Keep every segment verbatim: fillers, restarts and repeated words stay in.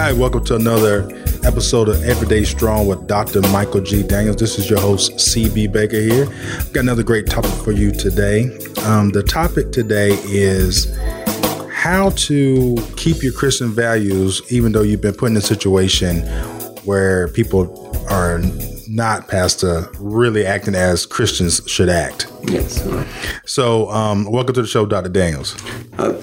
Hi, welcome to another episode of Everyday Strong with Doctor Michael G. Daniels. This is your host, C B. Baker here. I've got another great topic for you today. Um, the topic today is how to keep your Christian values even though you've been put in a situation where people are not, Pastor, really acting as Christians should act. Yes. So um, welcome to the show, Doctor Daniels. Uh,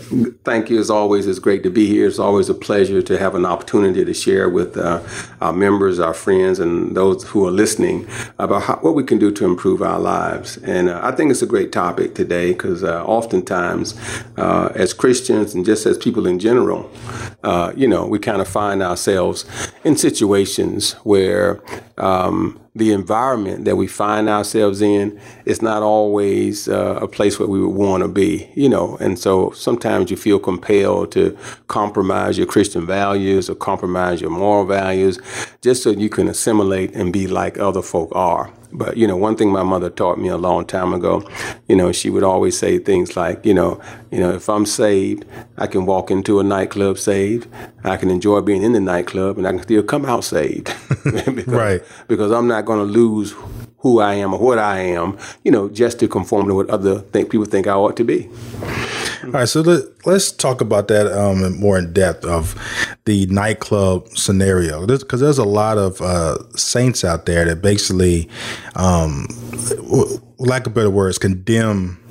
thank you. As always, it's great to be here. It's always a pleasure to have an opportunity to share with uh, our members, our friends, and those who are listening about how, what we can do to improve our lives. And uh, I think it's a great topic today because uh, oftentimes uh, as Christians and just as people in general, uh, you know, we kind of find ourselves in situations where um, the environment that we find ourselves in is not always uh, a place where we would want to be, you know. And so sometimes you feel compelled to compromise your Christian values or compromise your moral values just so you can assimilate and be like other folk are. But, you know, one thing my mother taught me a long time ago, you know, she would always say things like, you know, you know, if I'm saved, I can walk into a nightclub saved. I can enjoy being in the nightclub and I can still come out saved. because, right. Because I'm not going to lose who I am or what I am, you know, just to conform to what other think people think I ought to be. All right. So let, let's talk about that um, more in depth of the nightclub scenario, because there's a lot of uh, saints out there that basically, um, lack of better words, condemn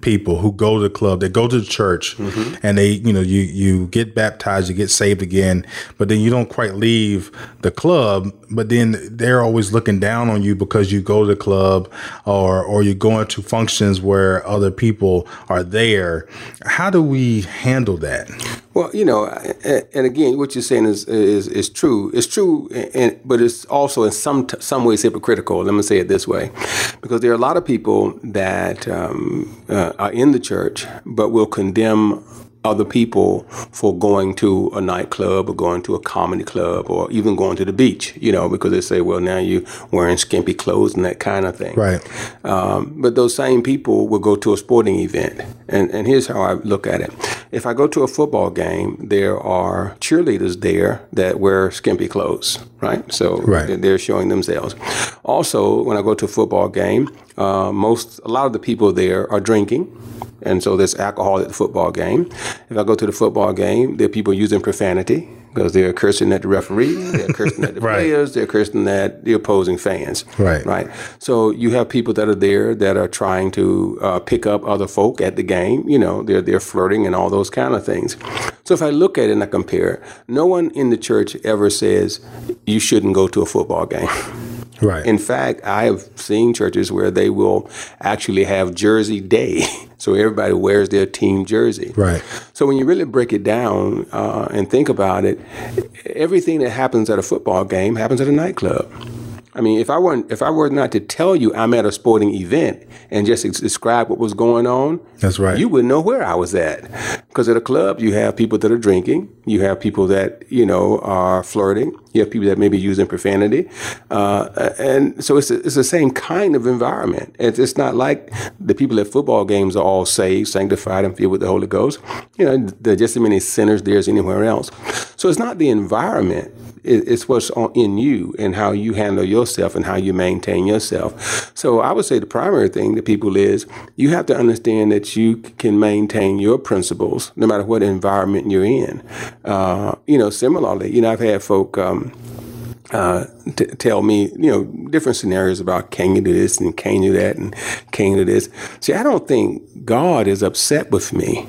people who go to the club, they go to the church, mm-hmm. and they, you know, you you get baptized, you get saved again, but then you don't quite leave the club, but then they're always looking down on you because you go to the club or or you're going to functions where other people are there. How do we handle that? Well, you know, and again, what you're saying is is, is true. It's true, and, but it's also in some some ways hypocritical. Let me say it this way, because there are a lot of people that um, uh, are in the church, but will condemn other people for going to a nightclub or going to a comedy club or even going to the beach, you know, because they say, well, now you're wearing skimpy clothes and that kind of thing. Right. Um, but those same people will go to a sporting event. And, and here's how I look at it. If I go to a football game, there are cheerleaders there that wear skimpy clothes, right? So right. They're showing themselves. Also, when I go to a football game, Uh, most, a lot of the people there are drinking, and so there's alcohol at the football game. If I go to the football game, there are people using profanity because they're cursing at the referee, they're cursing at the right. players, they're cursing at the opposing fans. Right. Right. So you have people that are there that are trying to uh, pick up other folk at the game. You know, they're they're flirting and all those kind of things. So if I look at it and I compare it, no one in the church ever says you shouldn't go to a football game. Right. In fact, I have seen churches where they will actually have Jersey Day. So everybody wears their team jersey. Right. So when you really break it down uh, and think about it, everything that happens at a football game happens at a nightclub. I mean, if I weren't, if I were not to tell you I'm at a sporting event and just ex- describe what was going on, that's right. You wouldn't know where I was at, because at a club you have people that are drinking, you have people that you know are flirting, you have people that may be using profanity, uh, and so it's a, it's the same kind of environment. It's, it's not like the people at football games are all saved, sanctified, and filled with the Holy Ghost. You know, there are just as many sinners there as anywhere else. So it's not the environment; it, it's what's on, in you and how you handle your yourself and how you maintain yourself. So I would say the primary thing to people is you have to understand that you can maintain your principles no matter what environment you're in. Uh, you know, similarly, you know, I've had folk um, uh, t- tell me, you know, different scenarios about can you do this and can you do that and can you do this. See, I don't think God is upset with me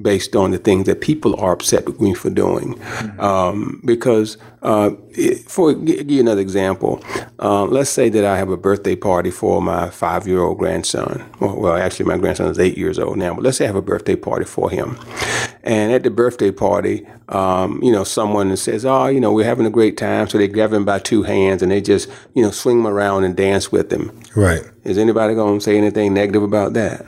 based on the things that people are upset with me for doing. Mm-hmm. Um, because, uh, it, for give you another example, uh, let's say that I have a birthday party for my five-year-old grandson. Well, actually, my grandson is eight years old now, but let's say I have a birthday party for him. And at the birthday party, um, you know, someone says, oh, you know, we're having a great time. So they grab him by two hands and they just, you know, swing him around and dance with him. Right. Is anybody going to say anything negative about that?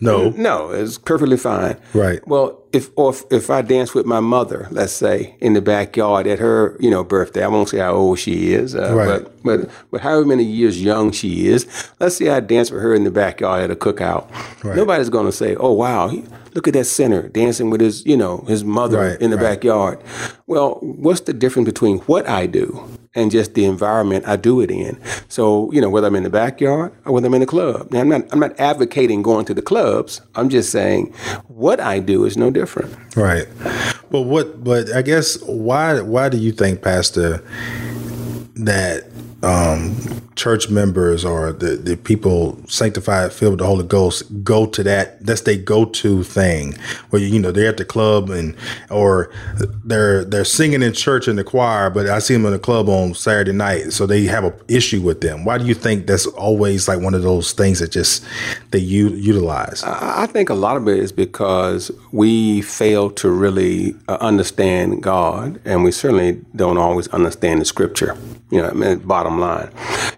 No. No, it's perfectly fine. Right. Well, if or if, if I dance with my mother, let's say, in the backyard at her, you know, birthday, I won't say how old she is, uh, right. but, but but however many years young she is, let's say I dance with her in the backyard at a cookout. Right. Nobody's going to say, oh, wow, look at that sinner dancing with his, you know, his mother right, in the right. backyard. Well, what's the difference between what I do and just the environment I do it in? So, you know, whether I'm in the backyard or whether I'm in the club. Now, I'm not, I'm not advocating going to the clubs. I'm just saying what I do is no different. Different. Right. But what, but I guess why, why do you think, Pastor, that um, church members or the, the people sanctified, filled with the Holy Ghost, go to that, that's their go-to thing where, you know, they're at the club and, or they're, they're singing in church in the choir, but I see them in the club on Saturday night. So they have an issue with them. Why do you think that's always like one of those things that just, they u- utilize? I think a lot of it is because we fail to really uh, understand God, and we certainly don't always understand the scripture, you know, I mean, bottom line.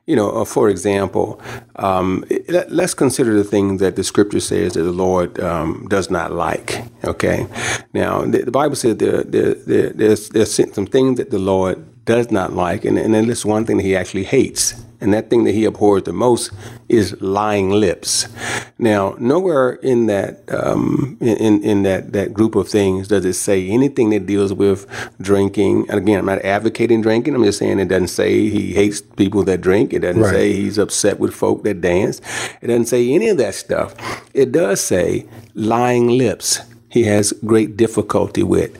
You know, uh, for example, um, let, let's consider the things that the scripture says that the Lord um, does not like, okay? Now, the, the Bible says there, there, there, there's, there's some things that the Lord does not like, and, and then there's one thing that he actually hates. And that thing that he abhors the most is lying lips. Now, nowhere in that um, in in that, that group of things does it say anything that deals with drinking. And again, I'm not advocating drinking. I'm just saying it doesn't say he hates people that drink. It doesn't right. say he's upset with folk that dance. It doesn't say any of that stuff. It does say lying lips he has great difficulty with.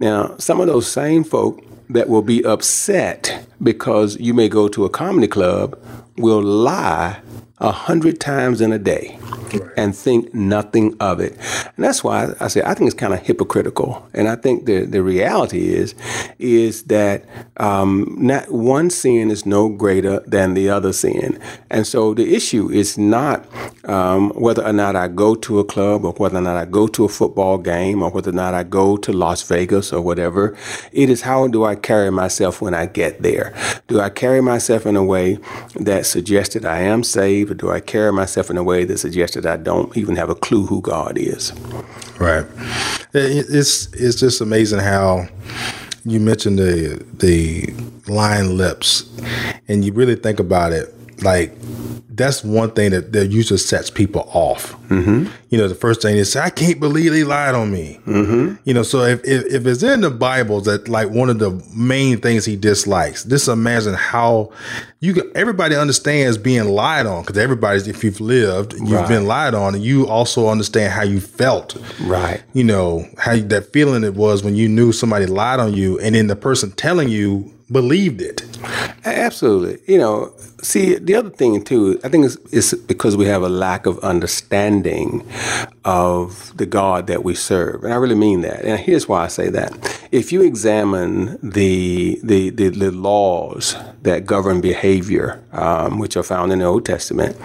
Now, some of those same folk that will be upset because you may go to a comedy club will lie a hundred times in a day right. and think nothing of it. And that's why I say I think it's kind of hypocritical. And I think the, the reality is is that um, not one sin is no greater than the other sin. And so the issue is not um, whether or not I go to a club or whether or not I go to a football game or whether or not I go to Las Vegas or whatever. It is how do I carry myself when I get there? Do I carry myself in a way that suggests that I am saved? Or do I carry myself in a way that suggests that I don't even have a clue who God is? Right. It's it's just amazing how you mentioned the the lying lips, and you really think about it. Like, that's one thing that, that usually sets people off. Mm-hmm. You know, the first thing is, I can't believe they lied on me. Mm-hmm. You know, so if, if if it's in the Bible that like one of the main things he dislikes, just imagine how you can, everybody understands being lied on, because everybody's, if you've lived, you've right. been lied on, and you also understand how you felt. Right. You know, how you, that feeling it was when you knew somebody lied on you, and then the person telling you believed it. Absolutely. You know, see, the other thing, too, I think it's, it's because we have a lack of understanding of the God that we serve. And I really mean that. And here's why I say that. If you examine the the, the, the laws that govern behavior, um, which are found in the Old Testament,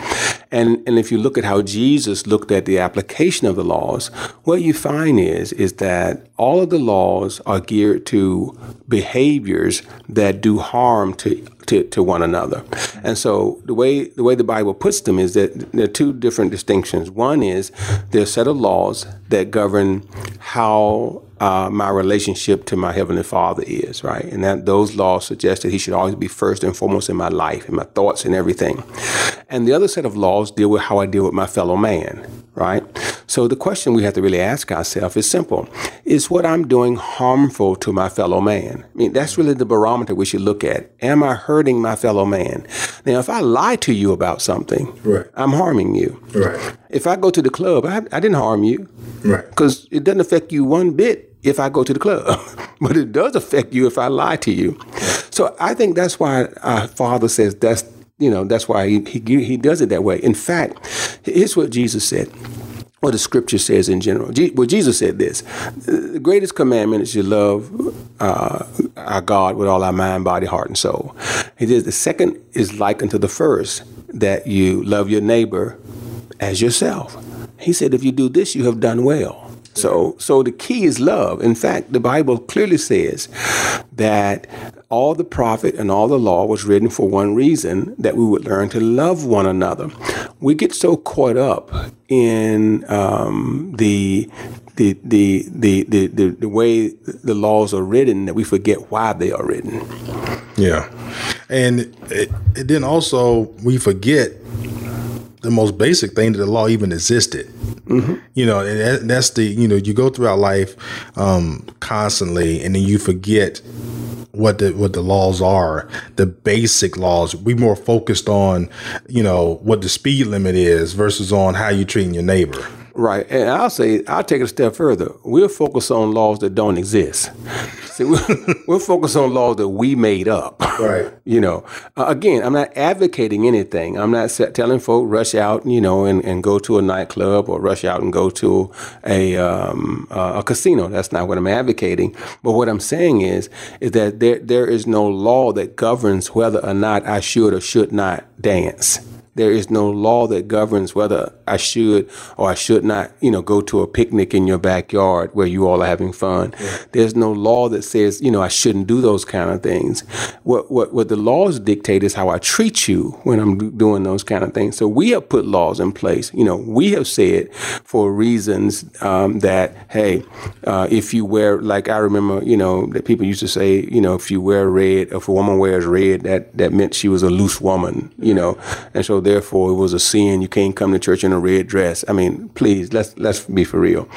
and, and if you look at how Jesus looked at the application of the laws, what you find is, is that all of the laws are geared to behaviors that do harm to To, to one another. And so the way the way the Bible puts them is that there are two different distinctions. One is there's a set of laws that govern how uh, my relationship to my Heavenly Father is, right? And that those laws suggest that he should always be first and foremost in my life, in my thoughts and everything. And the other set of laws deal with how I deal with my fellow man, right? So the question we have to really ask ourselves is simple. Is what I'm doing harmful to my fellow man? I mean, that's really the barometer we should look at. Am I hurting my fellow man? Now, if I lie to you about something, right. I'm harming you. Right. If I go to the club, I, I didn't harm you. Right. Because it doesn't affect you one bit if I go to the club. But it does affect you if I lie to you. Right. So I think that's why our Father says that's, you know, that's why he, he, he does it that way. In fact, here's what Jesus said. What the scripture says in general. Well, Jesus said this. The greatest commandment is you love uh, our God with all our mind, body, heart, and soul. He says the second is like unto the first, that you love your neighbor as yourself. He said, if you do this, you have done well. So, so the key is love. In fact, the Bible clearly says that all the prophet and all the law was written for one reason, that we would learn to love one another. we get so caught up in um, the, the, the, the, the, the, the way the laws are written that we forget why they are written. Yeah. And it, it then also we forget the most basic thing that the law even existed. Mm-hmm. You know, and that, that's the, you know, you go throughout life um, constantly, and then you forget what the what the laws are, the basic laws. We more focused on, you know, what the speed limit is versus on how you're treating your neighbor. Right. And I'll say, I'll take it a step further. We'll focus on laws that don't exist. See, we'll, we'll focus on laws that we made up. Right. You know, uh, again, I'm not advocating anything. I'm not set, telling folk rush out, you know, and, and go to a nightclub, or rush out and go to a um, uh, a casino. That's not what I'm advocating. But what I'm saying is, is that there there is no law that governs whether or not I should or should not dance. There is no law that governs whether I should or I should not, you know, go to a picnic in your backyard where you all are having fun. Yeah. There's no law that says, you know, I shouldn't do those kind of things. What what what the laws dictate is how I treat you when I'm doing those kind of things. So we have put laws in place. You know, we have said for reasons um, that, hey, uh, if you wear, like I remember, you know, that people used to say, you know, if you wear red, if a woman wears red, that, that meant she was a loose woman, you know, and so therefore it was a sin. You can't come to church in a red dress. I mean, please, let's let's be for real.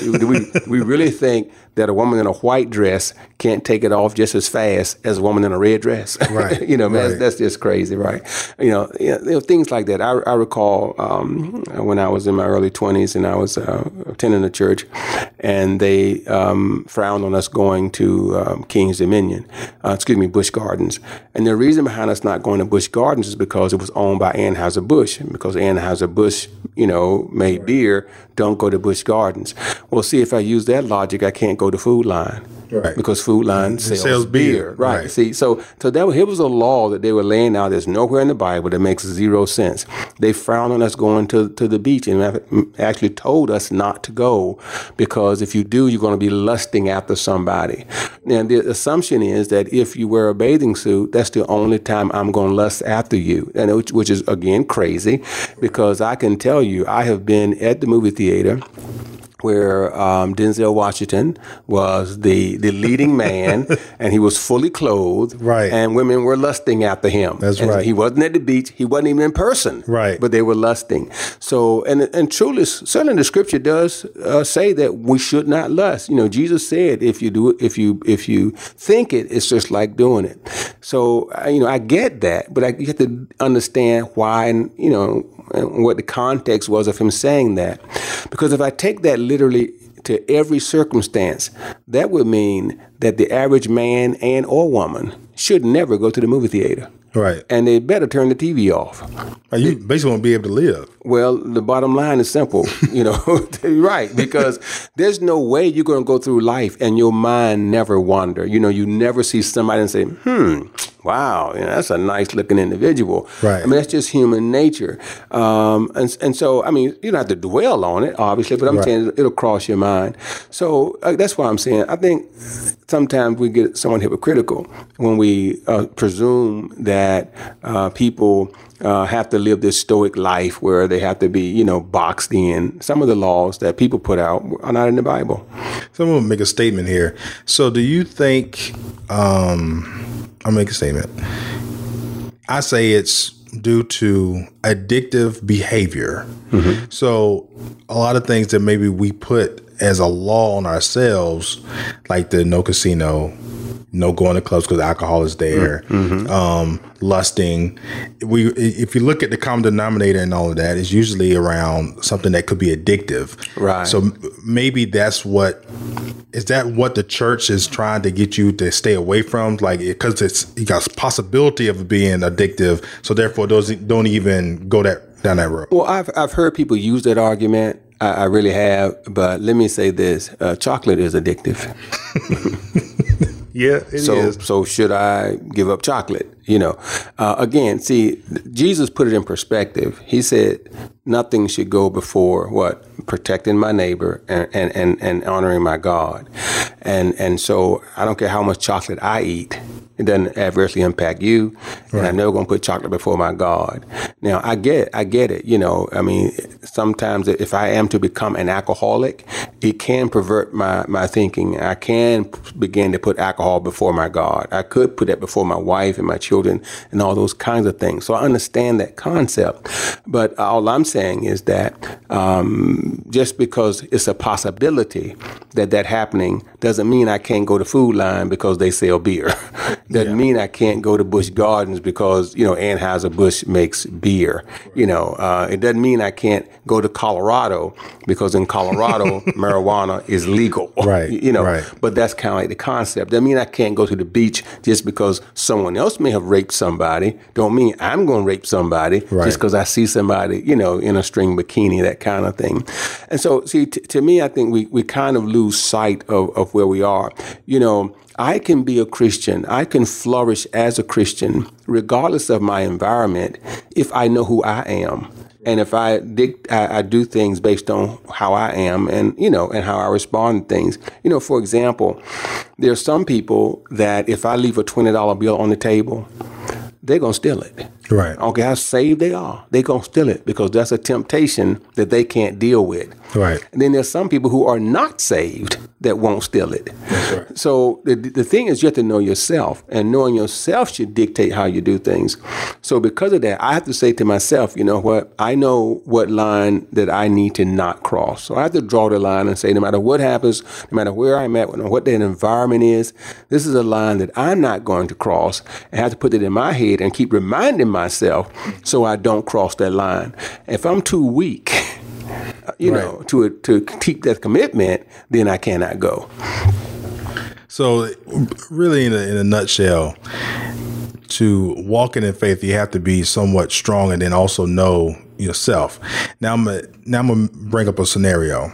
Do we we really think that a woman in a white dress can't take it off just as fast as a woman in a red dress? Right. You know, right. That's, that's just crazy, right? You know, you know, things like that. I, I recall um, when I was in my early twenties and I was uh, attending a church, and they um, frowned on us going to um, King's Dominion, uh, excuse me, Busch Gardens. And the reason behind us not going to Busch Gardens is because it was owned by Anheuser Busch, because Anheuser Busch, you know, made right. beer. Don't go to Busch Gardens. Well, see, if I use that logic, I can't go to Food Line. Right. Because Food Line sells, sells beer. beer. Right. right. See, so so that was, here was a law that they were laying out that's nowhere in the Bible that makes zero sense. They frowned on us going to, to the beach, and actually told us not to go, because if you do, you're going to be lusting after somebody. And the assumption is that if you wear a bathing suit, that's the only time I'm going to lust after you, and it, which is, again, crazy, because I can tell you I have been at the movie theater where um, Denzel Washington was the, the leading man, and he was fully clothed, right? And women were lusting after him. That's and right. He wasn't at the beach. He wasn't even in person, right? But they were lusting. So, and and truly, certainly, the scripture does uh, say that we should not lust. You know, Jesus said, "If you do it, if you if you think it, it's just like doing it." So, you know, I get that, but I, you have to understand why, and you know, and what the context was of him saying that, because if I take that literally to every circumstance, that would mean that the average man and or woman should never go to the movie theater. Right. And they better turn the T V off. You basically won't be able to live. Well, the bottom line is simple, you know, right, because there's no way you're going to go through life and your mind never wander. You know, you never see somebody and say, hmm, wow, you know, that's a nice looking individual. Right. I mean, that's just human nature. Um, and, and so, I mean, you don't have to dwell on it, obviously, but I'm right. saying it'll cross your mind. So uh, that's why I'm saying I think sometimes we get somewhat hypocritical when we uh, presume that that uh, people uh, have to live this stoic life where they have to be, you know, boxed in. Some of the laws that people put out are not in the Bible. So I'm going to make a statement here. So do you think, um, I'll make a statement. I say it's due to addictive behavior. Mm-hmm. So a lot of things that maybe we put as a law on ourselves, like the no casino, no going to clubs because alcohol is there, mm-hmm. um, lusting. We, if you look at the common denominator and all of that, it's usually around something that could be addictive. Right. So maybe that's what, is that what the church is trying to get you to stay away from? Like, because it's, you got possibility of being addictive. So therefore those don't even go that down that road. Well, I've, I've heard people use that argument. I, I really have. But let me say this, uh, chocolate is addictive. Yeah, it so, is. So should I give up chocolate? You know, uh, again, see, Jesus put it in perspective. He said nothing should go before what? Protecting my neighbor and, and, and, and honoring my God. And and so I don't care how much chocolate I eat, it doesn't adversely impact you. Right. And I'm never going to put chocolate before my God. Now, I get I get it. You know, I mean, sometimes if I am to become an alcoholic, it can pervert my, my thinking. I can begin to put alcohol before my God. I could put that before my wife and my children and all those kinds of things. So I understand that concept. But all I'm saying is that um, just because it's a possibility that that happening doesn't mean I can't go to Food Line because they sell beer. Doesn't yeah. mean I can't go to Busch Gardens because, you know, Anheuser Busch makes beer. Right. You know, uh, it doesn't mean I can't go to Colorado because in Colorado, marijuana is legal. Right. You know, right. But that's kind of like the concept. Doesn't mean I can't go to the beach just because someone else may have raped somebody. Don't mean I'm going to rape somebody right. just because I see somebody, you know, in a string bikini, that kind of thing. And so, see, t- to me, I think we, we kind of lose sight of, of where we are. You know, I can be a Christian. I can flourish as a Christian, regardless of my environment, if I know who I am. And if I, dig, I I do things based on how I am and, you know, and how I respond to things. You know, for example, there are some people that if I leave a twenty dollar bill on the table, they're going to steal it. Right. Okay, how saved they are. They're going to steal it because that's a temptation that they can't deal with. Right. And then there's some people who are not saved that won't steal it. That's right. So the the thing is you have to know yourself, and knowing yourself should dictate how you do things. So because of that, I have to say to myself, you know what? I know what line that I need to not cross. So I have to draw the line and say, no matter what happens, no matter where I'm at, no matter what the environment is, this is a line that I'm not going to cross, and I have to put it in my head and keep reminding myself myself so I don't cross that line. If I'm too weak, you right. know, to to keep that commitment, then I cannot go. So really in a, in a nutshell, to walking in faith, you have to be somewhat strong and then also know yourself. Now I'm gonna, now I'm going to bring up a scenario.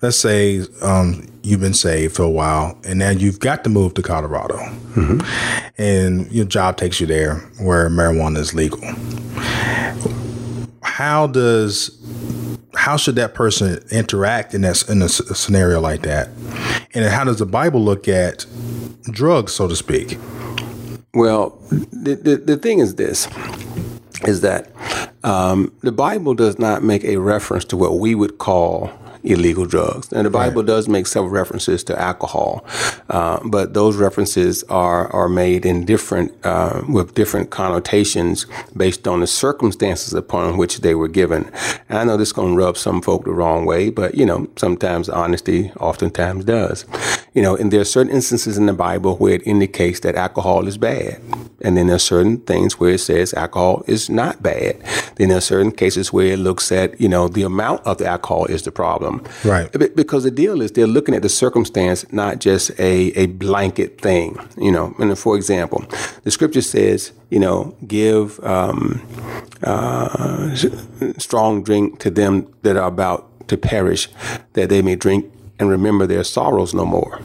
Let's say um, you've been saved for a while and now you've got to move to Colorado. Mm-hmm. And your job takes you there where marijuana is legal. How does, how should that person interact in that, in a scenario like that? And how does the Bible look at drugs, so to speak? Well, the the, the thing is this, is that um, the Bible does not make a reference to what we would call illegal drugs. And the Bible right. does make several references to alcohol, uh, but those references are are made in different, uh, with different connotations based on the circumstances upon which they were given. And I know this is going to rub some folk the wrong way, but, you know, sometimes honesty oftentimes does. You know, and there are certain instances in the Bible where it indicates that alcohol is bad. And then there are certain things where it says alcohol is not bad. Then there are certain cases where it looks at, you know, the amount of the alcohol is the problem. Right. Because the deal is they're looking at the circumstance, not just a, a blanket thing, you know. And for example, the scripture says, you know, give um, uh, strong drink to them that are about to perish, that they may drink and remember their sorrows no more.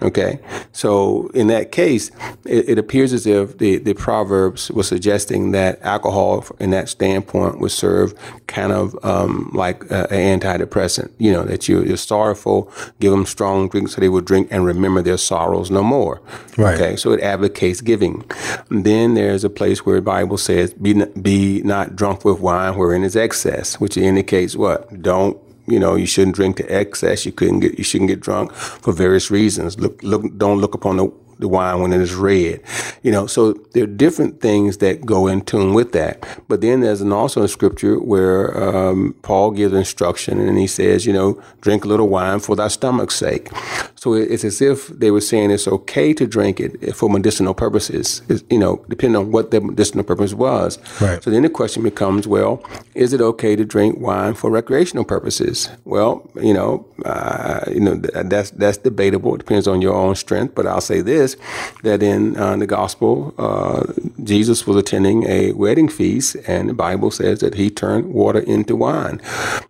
Okay. So in that case, it, it appears as if the, the Proverbs was suggesting that alcohol in that standpoint would serve kind of um, like uh, an antidepressant, you know, that you, you're sorrowful, give them strong drink so they will drink and remember their sorrows no more. Right. Okay. So it advocates giving. And then there's a place where the Bible says, be not, be not drunk with wine wherein is excess, which indicates what? Don't. You know, you shouldn't drink to excess. You couldn't get, you shouldn't get drunk for various reasons. Look, look, don't look upon the, the wine when it is red. You know, so there are different things that go in tune with that. But then there's an also a scripture where um, Paul gives instruction and he says, you know, drink a little wine for thy stomach's sake. So it's as if they were saying it's okay to drink it for medicinal purposes, it's, you know, depending on what the medicinal purpose was. Right. So then the question becomes, well, is it okay to drink wine for recreational purposes? Well, you know, uh, you know th- that's that's debatable. It depends on your own strength. But I'll say this, that in uh, the gospel, uh, Jesus was attending a wedding feast, and the Bible says that he turned water into wine.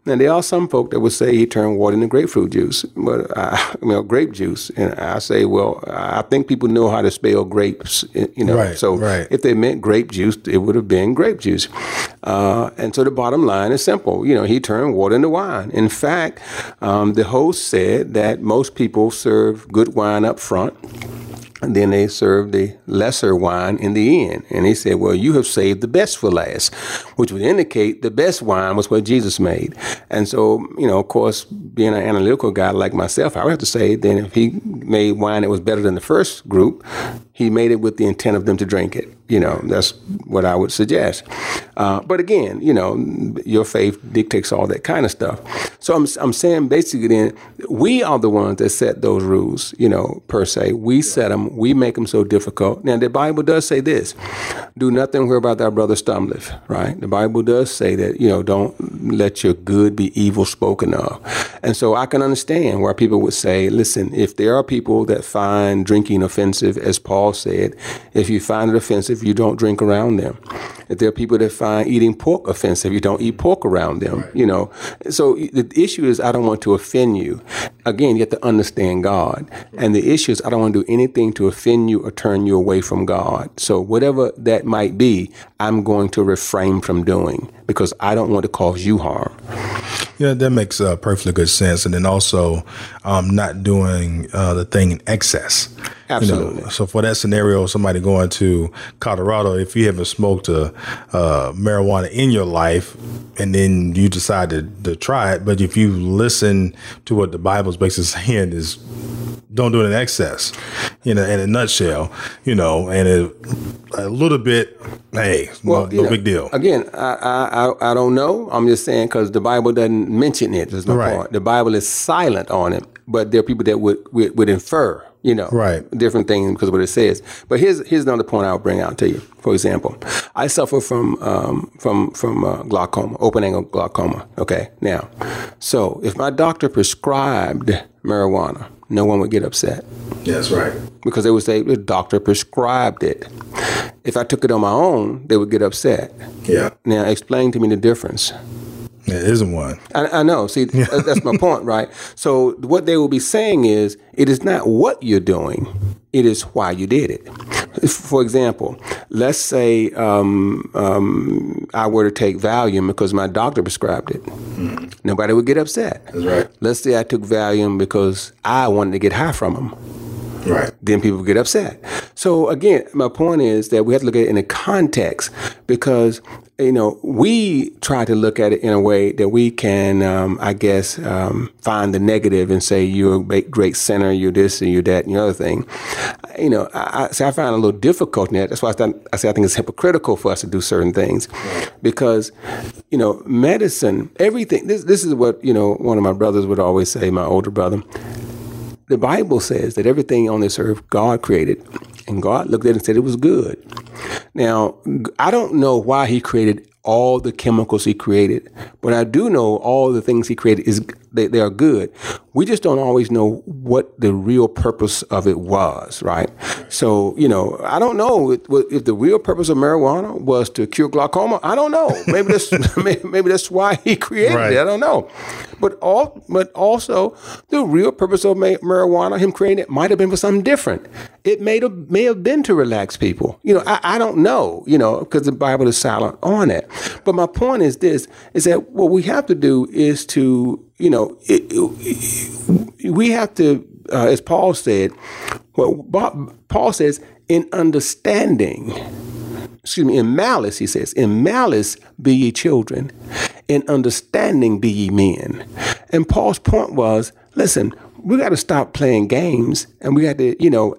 Now, there are some folk that would say he turned water into grapefruit juice, but I, you know, grape juice. And I say, well, I think people know how to spell grapes, you know, right, so right. if they meant grape juice, it would have been grape juice. Uh, and so the bottom line is simple. You know, he turned water into wine. In fact, um, the host said that most people serve good wine up front, and then they serve the lesser wine in the end. And he said, well, you have saved the best for last, which would indicate the best wine was what Jesus made. And so, you know, of course, being an analytical guy like myself, I would have to say then if he made wine that was better than the first group, he made it with the intent of them to drink it. You know, that's what I would suggest. Uh, but again, you know, your faith dictates all that kind of stuff. So I'm I'm saying basically then we are the ones that set those rules, you know, per se. We set them. We make them so difficult. Now, the Bible does say this. Do nothing whereby thy brother stumbleth, right? The Bible does say that, you know, don't let your good be evil spoken of. And so I can understand why people would say, listen, if there are people that find drinking offensive, as Paul said, if you find it offensive, if you don't drink around them. If there are people that find eating pork offensive, you don't eat pork around them, right. You know. So the issue is I don't want to offend you. Again, you have to understand God. And the issue is I don't want to do anything to offend you or turn you away from God. So whatever that might be, I'm going to refrain from doing because I don't want to cause you harm. Yeah, that makes uh, perfectly good sense. And then also um, not doing uh, the thing in excess. Absolutely. You know, so for that scenario, somebody going to Colorado, if you haven't smoked a, uh, marijuana in your life and then you decide to, to try it. But if you listen to what the Bible's basically saying is don't do it in excess, you know, in a nutshell, you know, and it, a little bit, hey, well, no, no know, big deal. Again, I, I, I don't know. I'm just saying because the Bible doesn't mention it. There's no right. Point. The Bible is silent on it. But there are people that would would, would infer, you know, right. Different things because of what it says. But here's here's another point I'll bring out to you. For example, I suffer from um, from from uh, glaucoma, open angle glaucoma. Okay, now, so if my doctor prescribed marijuana, no one would get upset. That's right. Because they would say the doctor prescribed it. If I took it on my own, they would get upset. Yeah. Now explain to me the difference. It isn't one. I, I know. See, that's my point, right? So what they will be saying is, it is not what you're doing. It is why you did it. For example, let's say um, um, I were to take Valium because my doctor prescribed it. Mm. Nobody would get upset. That's right. Let's say I took Valium because I wanted to get high from them. Right. Then people would get upset. So again, my point is that we have to look at it in a context because you know, we try to look at it in a way that we can, um, I guess, um, find the negative and say you're a great sinner, you're this and you're that and the other thing. You know, I, I, so I find it a little difficult in that. That's why I, th- I say I think it's hypocritical for us to do certain things because, you know, medicine, everything. This this is what you know. One of my brothers would always say, my older brother. The Bible says that everything on this earth God created. And God looked at it and said it was good. Now, I don't know why he created all the chemicals he created, but I do know all the things he created, is they, they are good. We just don't always know what the real purpose of it was, right? So, you know, I don't know if, if the real purpose of marijuana was to cure glaucoma. I don't know. Maybe that's maybe that's why he created right. It. I don't know. But all, but also, the real purpose of ma- marijuana, him creating it, might have been for something different. It may have, may have been to relax people. You know, I, I don't know, you know, because the Bible is silent on it. But my point is this, is that what we have to do is to, you know, it, it, we have to, uh, as Paul said, well, Paul says, in understanding, excuse me, in malice, he says, in malice be ye children, in understanding be ye men. And Paul's point was, listen, we got to stop playing games and we got to, you know,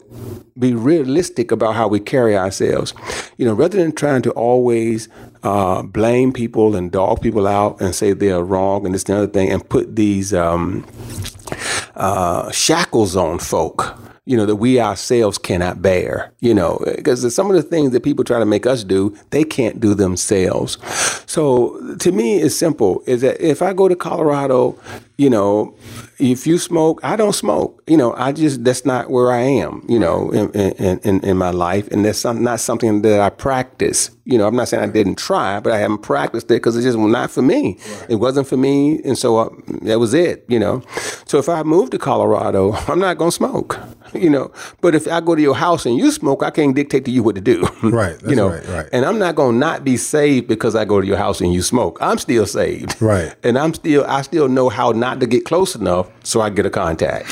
be realistic about how we carry ourselves. You know, rather than trying to always uh, blame people and dog people out and say they're wrong and this and the other thing and put these um, uh, shackles on folk, you know, that we ourselves cannot bear, you know, because some of the things that people try to make us do, they can't do themselves. So to me, it's simple, is that if I go to Colorado, you know, if you smoke, I don't smoke. You know, I just, that's not where I am, you know, in in, in, in my life. And that's some, not something that I practice. You know, I'm not saying I didn't try, but I haven't practiced it because it's just not for me. Right. It wasn't for me. And so I, that was it, you know. So if I move to Colorado, I'm not going to smoke. you know. But if I go to your house and you smoke, I can't dictate to you what to do. Right. That's you know, right, right. And I'm not going to not be saved because I go to your house and you smoke. I'm still saved. Right. And I'm still, I still know how not to get close enough so I get a contact.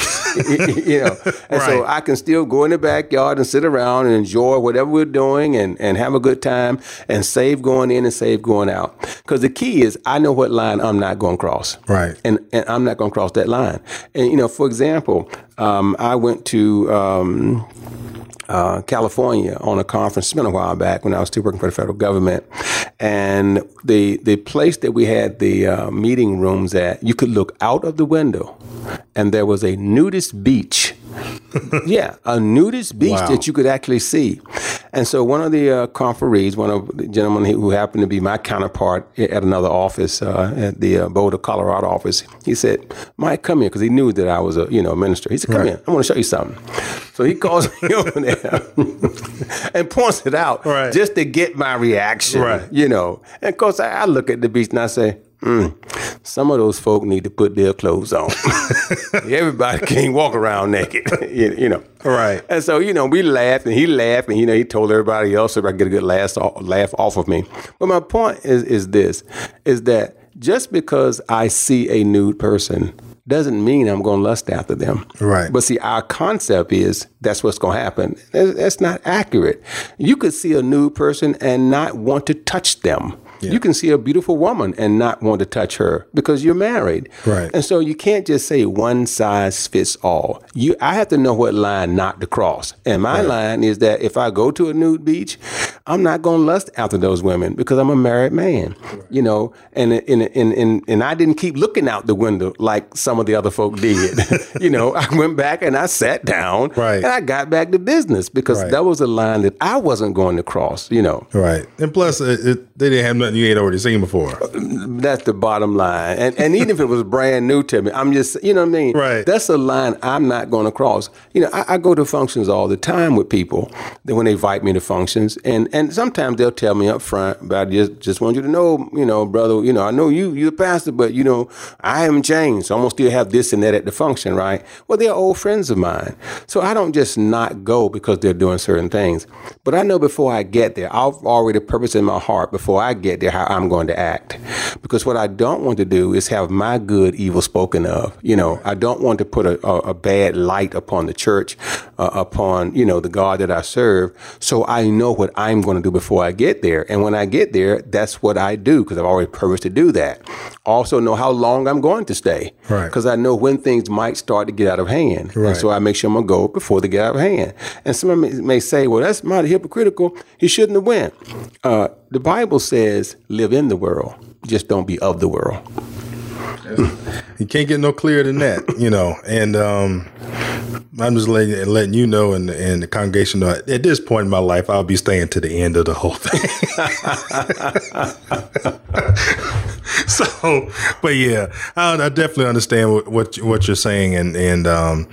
you know, and right. so I can still go in the backyard and sit around and enjoy whatever we're doing and, and have a good time and save going in and save going out. Because the key is I know what line I'm not going to cross. Right. And, and I'm not going to cross that line. And, you know, for example, um, I went to um, uh, California on a conference, it's been a while back when I was still working for the federal government. And the the place that we had the uh, meeting rooms at, you could look out of the window and there was a nudist beach. yeah, a nudist beach wow. that you could actually see. And so one of the uh, conferees, one of the gentlemen who happened to be my counterpart at another office, uh, at the uh, Boulder, Colorado office, he said, Mike, come here, because he knew that I was a you know minister. He said, come right. here, I want to show you something. So he calls me over there and points it out right. just to get my reaction, right. you know. And of course, I, I look at the beach and I say, Mm. some of those folk need to put their clothes on. Everybody can't walk around naked, you, you know. Right. And so, you know, we laughed and he laughed and, you know, he told everybody else if I could get a good laugh off, laugh off of me. But my point is, is this, is that just because I see a nude person doesn't mean I'm going to lust after them. Right. But see, our concept is that's what's going to happen. That's not accurate. You could see a nude person and not want to touch them. Yeah. You can see a beautiful woman and not want to touch her because you're married. Right. And so you can't just say one size fits all. You, I have to know what line not to cross. And my right. line is that if I go to a nude beach, I'm not going to lust after those women because I'm a married man, right. you know, and, and, and, and, and I didn't keep looking out the window like some of the other folk did. you know, I went back and I sat down right. and I got back to business because right. that was a line that I wasn't going to cross, you know. Right. And plus, it, it, they didn't have nothing you ain't already seen before. That's the bottom line. And, and even if it was brand new to me, I'm just, you know what I mean? Right. That's a line I'm not going to cross. You know, I, I go to functions all the time with people that when they invite me to functions. And, and sometimes they'll tell me up front, but I just, just want you to know, you know, brother, you know, I know you, you're a pastor, but, you know, I haven't changed. So I'm going to still have this and that at the function, right? Well, they're old friends of mine. So I don't just not go because they're doing certain things. But I know before I get there, I've already purposed in my heart before I get there how I'm going to act, because what I don't want to do is have my good evil spoken of. You know, I don't want to put a, a, a bad light upon the church, uh, upon, you know, the God that I serve. So I know what I'm going to do before I get there. And when I get there, that's what I do because I've already purposed to do that. Also know how long I'm going to stay because right. I know when things might start to get out of hand. Right. And so I make sure I'm going to go before they get out of hand. And somebody may say, well, that's mighty hypocritical. He shouldn't have went. Uh, the Bible says, live in the world, just don't be of the world. You can't get no clearer than that, you know. And um, I'm just letting, letting you know and, and the congregation know at this point in my life, I'll be staying to the end of the whole thing. So, but yeah, I, I definitely understand what, what what you're saying, and and um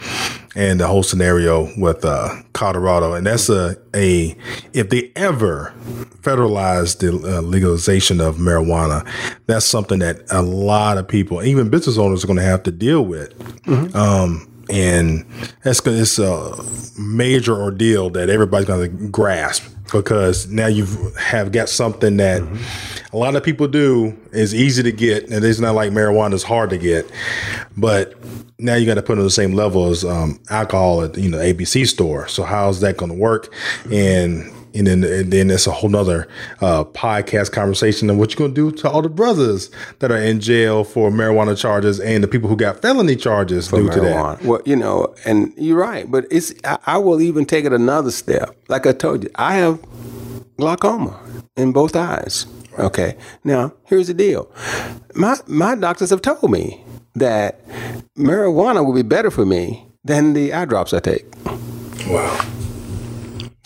and the whole scenario with uh, Colorado, and that's a a if they ever federalize the uh, legalization of marijuana, that's something that a lot of people, even business owners, are going to have to deal with. Mm-hmm. Um, and that's it's a major ordeal that everybody's going to grasp because now you have got something that. Mm-hmm. A lot of people do. It's easy to get, and it's not like marijuana is hard to get. But now you got to put it on the same level as um, alcohol at you know A B C store. So how's that going to work? And and then and then it's a whole nother uh, podcast conversation on what you're going to do to all the brothers that are in jail for marijuana charges and the people who got felony charges for due marijuana. To that. Well, you know, and you're right, but it's I, I will even take it another step. Like I told you, I have glaucoma in both eyes. Okay. Now, here's the deal. My my doctors have told me that marijuana will be better for me than the eye drops I take. Wow.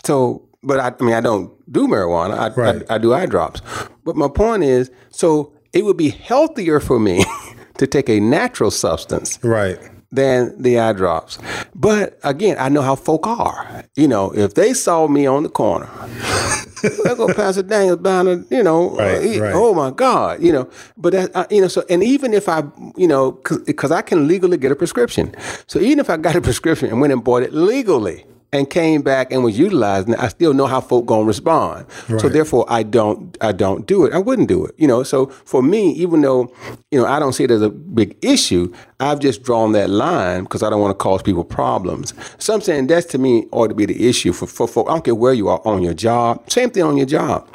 So, but I, I mean, I don't do marijuana. I, right. I I do eye drops. But my point is, so it would be healthier for me to take a natural substance. Right. Than the eye drops. But again, I know how folk are. You know, if they saw me on the corner There go Pastor Daniels behind a, you know, right, uh, he, right. oh my God, you know. But that, uh, you know, so and even if I, you know, because I can legally get a prescription, so even if I got a prescription and went and bought it legally and came back and was utilizing, I still know how folk gonna respond. Right. So therefore, I don't, I don't do it. I wouldn't do it, you know. So for me, even though, you know, I don't see it as a big issue, I've just drawn that line because I don't want to cause people problems. So I'm saying that's to me ought to be the issue for for folk. I don't care where you are on your job. Same thing on your job.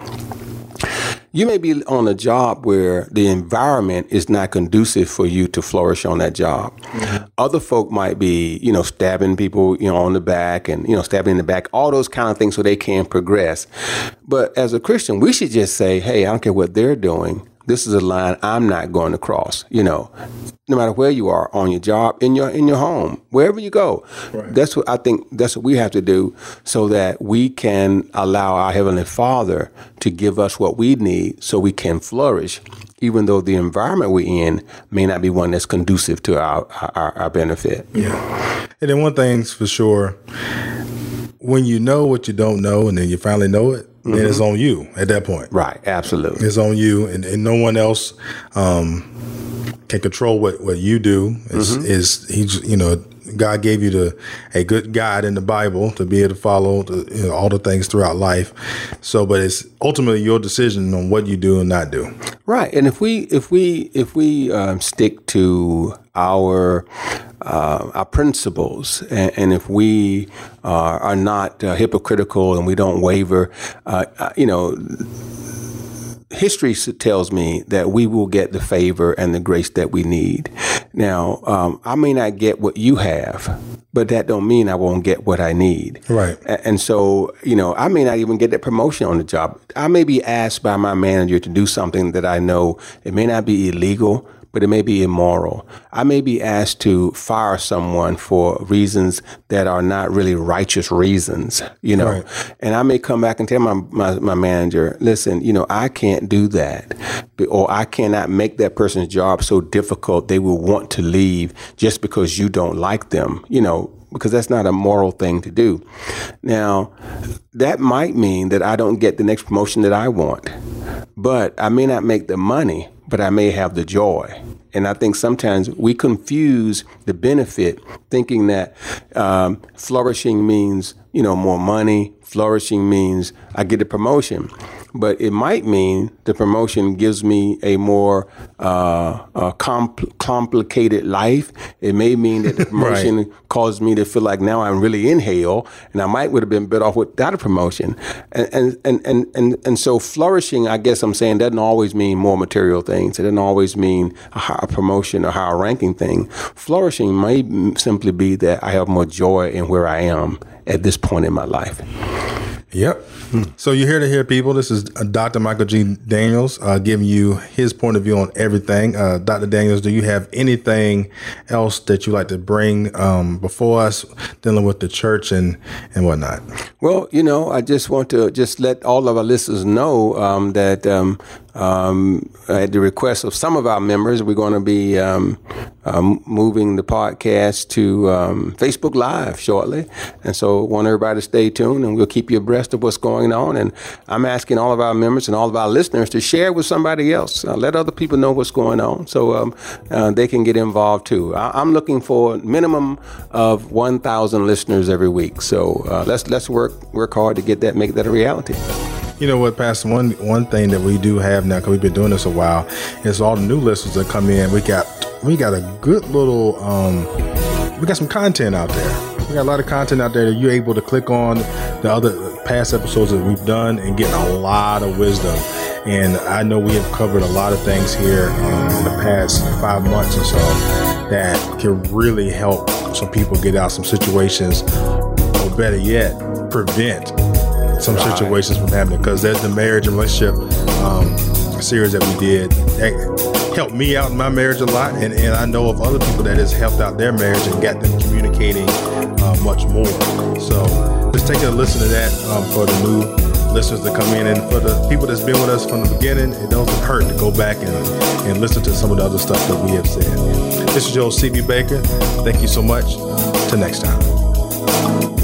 You may be on a job where the environment is not conducive for you to flourish on that job. Mm-hmm. Other folk might be, you know, stabbing people, you know, on the back and, you know, stabbing in the back, all those kind of things so they can progress. But as a Christian, we should just say, hey, I don't care what they're doing. This is a line I'm not going to cross, you know, no matter where you are on your job, in your in your home, wherever you go. Right. That's what I think that's what we have to do so that we can allow our Heavenly Father to give us what we need so we can flourish, even though the environment we're in may not be one that's conducive to our, our, our benefit. Yeah. And then one thing's for sure, when you know what you don't know and then you finally know it, mm-hmm. then it's on you at that point. Right. Absolutely. It's on you and, and no one else um, can control what, what you do. It's, mm-hmm. it's, he's, you know, God gave you the a good guide in the Bible to be able to follow the, you know, all the things throughout life. So, but it's ultimately your decision on what you do and not do. Right. And if we if we if we um, stick to our uh, our principles, and, and if we uh, are not uh, hypocritical and we don't waver, uh, you know. History tells me that we will get the favor and the grace that we need. Now, um, I may not get what you have, but that don't mean I won't get what I need. Right. And so, you know, I may not even get that promotion on the job. I may be asked by my manager to do something that I know it may not be illegal, but it may be immoral. I may be asked to fire someone for reasons that are not really righteous reasons, you know. Right. And I may come back and tell my, my, my manager, listen, you know, I can't do that, or I cannot make that person's job so difficult they will want to leave just because you don't like them, you know, because that's not a moral thing to do. Now, that might mean that I don't get the next promotion that I want, but I may not make the money, but I may have the joy. And I think sometimes we confuse the benefit, thinking that um, flourishing means, you know, more money. Flourishing means I get a promotion. But it might mean the promotion gives me a more uh, uh, compl- complicated life. It may mean that the promotion right. caused me to feel like now I'm really in hell, and I might would have been better off without a promotion. And and, and, and, and and so flourishing, I guess I'm saying, doesn't always mean more material things. It doesn't always mean a higher promotion or higher ranking thing. Flourishing may simply be that I have more joy in where I am at this point in my life. Yep. So you're here to hear people. This is Doctor Michael G. Daniels uh, giving you his point of view on everything. Uh, Doctor Daniels, do you have anything else that you like to bring um, before us dealing with the church and, and whatnot? Well, you know, I just want to just let all of our listeners know um, that um, um, at the request of some of our members, we're going to be um, uh, moving the podcast to um, Facebook Live shortly. And so I want everybody to stay tuned and we'll keep you abreast of what's going on. And I'm asking all of our members and all of our listeners to share with somebody else. Uh, let other people know what's going on so um, uh, they can get involved too. I- I'm looking for a minimum of one thousand listeners every week. So uh, let's let's work work hard to get that, make that a reality. You know what, Pastor, one, one thing that we do have now, because we've been doing this a while, is all the new listeners that come in. We got, we got a good little, um, we got some content out there. We got a lot of content out there that you're able to click on the other past episodes that we've done and get a lot of wisdom. And I know we have covered a lot of things here um, in the past five months or so that can really help some people get out of some situations, or better yet, prevent some right. situations from happening. Because there's the marriage and relationship um, series that we did. That helped me out in my marriage a lot, and, and I know of other people that has helped out their marriage and got them communicating uh, much more. So just take a listen to that um, for the new listeners to come in, and for the people that's been with us from the beginning, it doesn't hurt to go back and, and listen to some of the other stuff that we have said. This is your C B Baker. Thank you so much. Till next time.